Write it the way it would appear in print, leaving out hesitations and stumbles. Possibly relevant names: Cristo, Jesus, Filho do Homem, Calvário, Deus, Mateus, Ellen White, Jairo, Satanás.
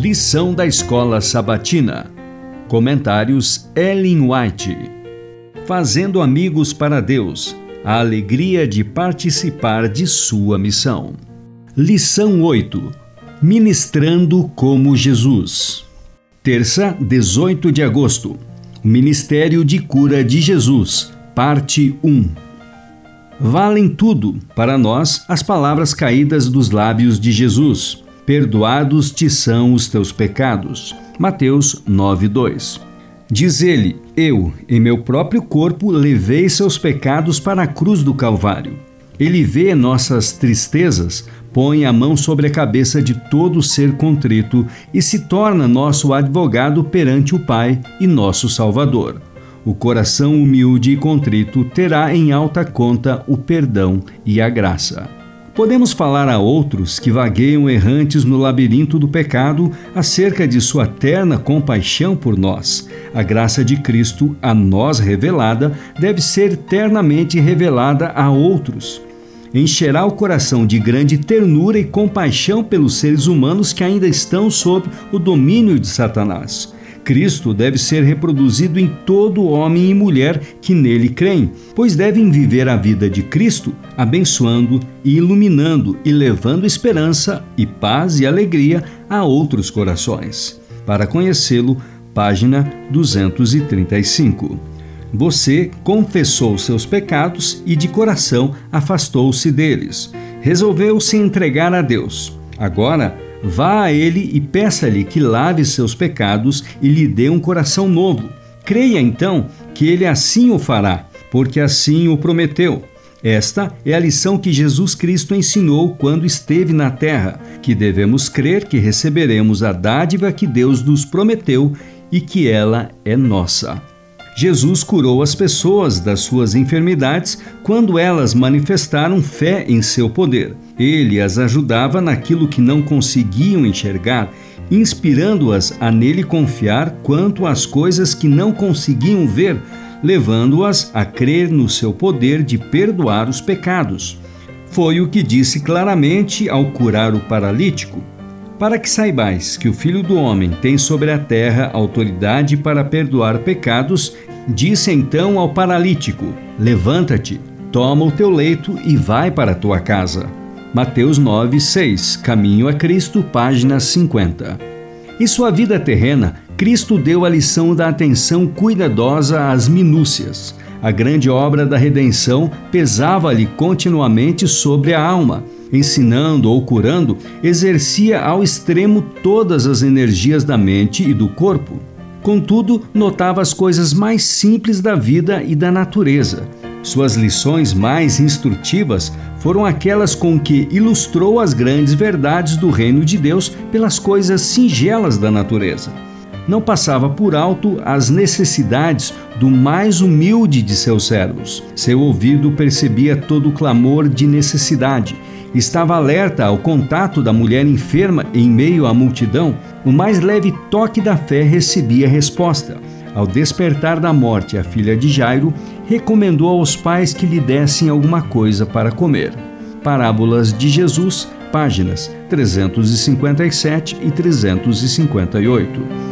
Lição da Escola Sabatina. Comentários Ellen White. Fazendo amigos para Deus, a alegria de participar de sua missão. Lição 8. Ministrando como Jesus. Terça, 18 de agosto. O Ministério de Cura de Jesus, parte 1. Valem tudo, para nós, as palavras caídas dos lábios de Jesus. Perdoados te são os teus pecados. Mateus 9:2. Diz ele: eu, em meu próprio corpo, levei seus pecados para a cruz do Calvário. Ele vê nossas tristezas, põe a mão sobre a cabeça de todo ser contrito e se torna nosso advogado perante o Pai e nosso Salvador. O coração humilde e contrito terá em alta conta o perdão e a graça. Podemos falar a outros que vagueiam errantes no labirinto do pecado acerca de sua terna compaixão por nós. A graça de Cristo, a nós revelada, deve ser ternamente revelada a outros. Encherá o coração de grande ternura e compaixão pelos seres humanos que ainda estão sob o domínio de Satanás. Cristo deve ser reproduzido em todo homem e mulher que nele creem, pois devem viver a vida de Cristo, abençoando e iluminando e levando esperança e paz e alegria a outros corações. Para conhecê-lo, página 235. Você confessou seus pecados e de coração afastou-se deles. Resolveu se entregar a Deus. Agora, vá a ele e peça-lhe que lave seus pecados e lhe dê um coração novo. Creia então que ele assim o fará, porque assim o prometeu. Esta é a lição que Jesus Cristo ensinou quando esteve na terra, que devemos crer que receberemos a dádiva que Deus nos prometeu e que ela é nossa. Jesus curou as pessoas das suas enfermidades quando elas manifestaram fé em seu poder. Ele as ajudava naquilo que não conseguiam enxergar, inspirando-as a nele confiar quanto às coisas que não conseguiam ver, levando-as a crer no seu poder de perdoar os pecados. Foi o que disse claramente ao curar o paralítico. Para que saibais que o Filho do Homem tem sobre a terra autoridade para perdoar pecados, disse então ao paralítico: levanta-te, toma o teu leito e vai para a tua casa. Mateus 9:6, Caminho a Cristo, página 50. Em sua vida terrena, Cristo deu a lição da atenção cuidadosa às minúcias. A grande obra da redenção pesava-lhe continuamente sobre a alma. Ensinando ou curando, exercia ao extremo todas as energias da mente e do corpo. Contudo, notava as coisas mais simples da vida e da natureza. Suas lições mais instrutivas foram aquelas com que ilustrou as grandes verdades do reino de Deus pelas coisas singelas da natureza. Não passava por alto as necessidades do mais humilde de seus servos. Seu ouvido percebia todo o clamor de necessidade. Estava alerta ao contato da mulher enferma em meio à multidão. O mais leve toque da fé recebia resposta. Ao despertar da morte a filha de Jairo, recomendou aos pais que lhe dessem alguma coisa para comer. Parábolas de Jesus, páginas 357 e 358.